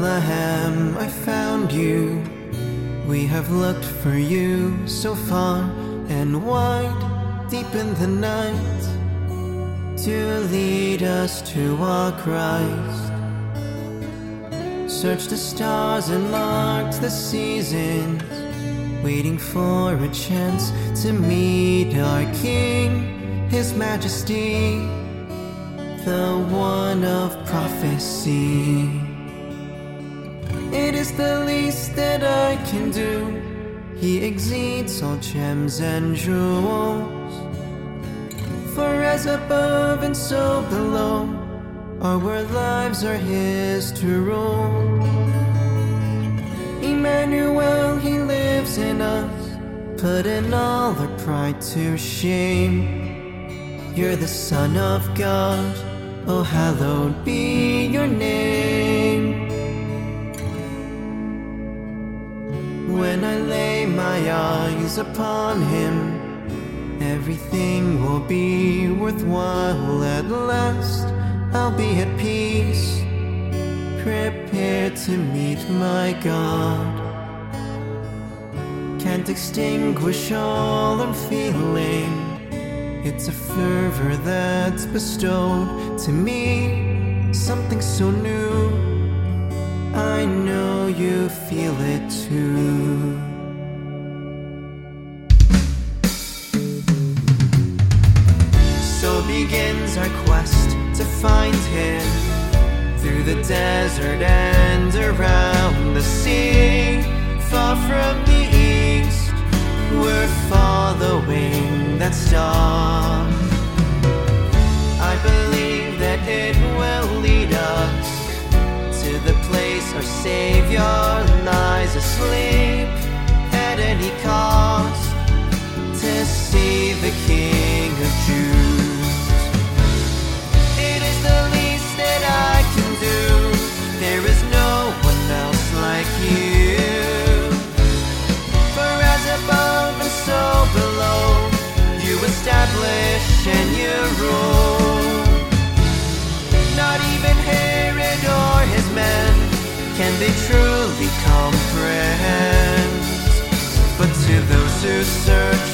Bethlehem, I found you. We have looked for you so far and wide, deep in the night, to lead us to our Christ. Search the stars and marked the seasons, waiting for a chance to meet our King, His Majesty, the one of prophecy. It is the least that I can do. He exceeds all gems and jewels. For as above and so below, our lives are His to rule. Emmanuel, He lives in us, putting all our pride to shame. You're the Son of God, oh hallowed be your name. When I lay my eyes upon Him, everything will be worthwhile. At last I'll be at peace, prepared to meet my God. Can't extinguish all I'm feeling. It's a fervor that's bestowed to me, something so new. I know you feel it too. So begins our quest to find Him, through the desert and around the sea. Far from the east, we're following that star. I believe that it will lead us to the place our Savior lies asleep, at any cost, to see the King of Jews. It is the least that I can do. There is no one else like you. For as above and so below, you establish and you rule. Not even Herod or his men can they truly comprehend. But to those who search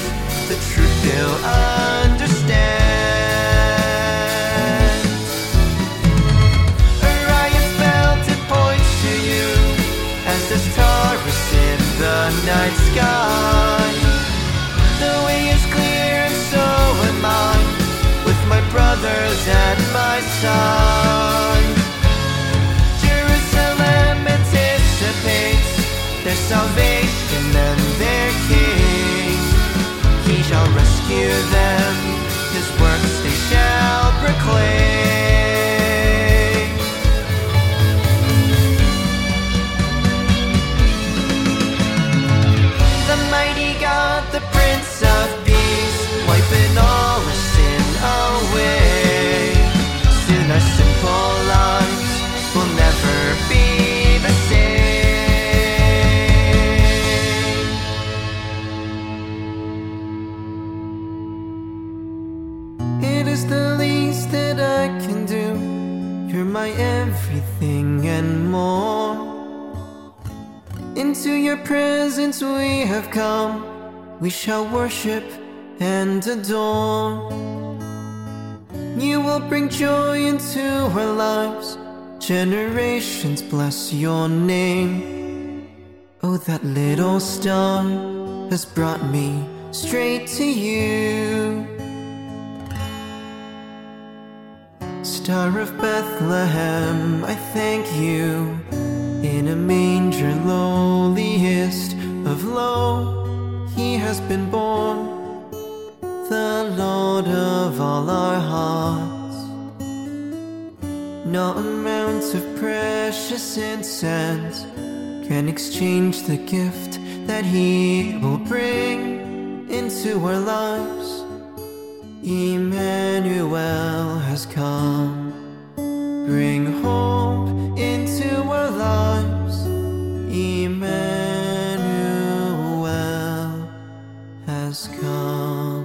the truth, they'll understand. Orion's belt, it points to you as this Taurus in the night sky. The way is clear and so am I, with my brothers at my side. Jerusalem anticipates their salvation and their King. He shall rescue them, His works they shall proclaim. The mighty God, the Prince of Peace, wiping all our sin away. Soon our simple lives will never be the same. It is the least that I can do. You're my everything and more. Into your presence we have come. We shall worship and adore. You will bring joy into our lives. Generations bless your name. Oh, that little star has brought me straight to you. Star of Bethlehem, I thank you. In a manger lowliest of low, He has been born, the Lord of all our hearts. No amount of precious incense can exchange the gift that He will bring into our lives. Emmanuel has come. Bring hope into our lives. Emmanuel has come.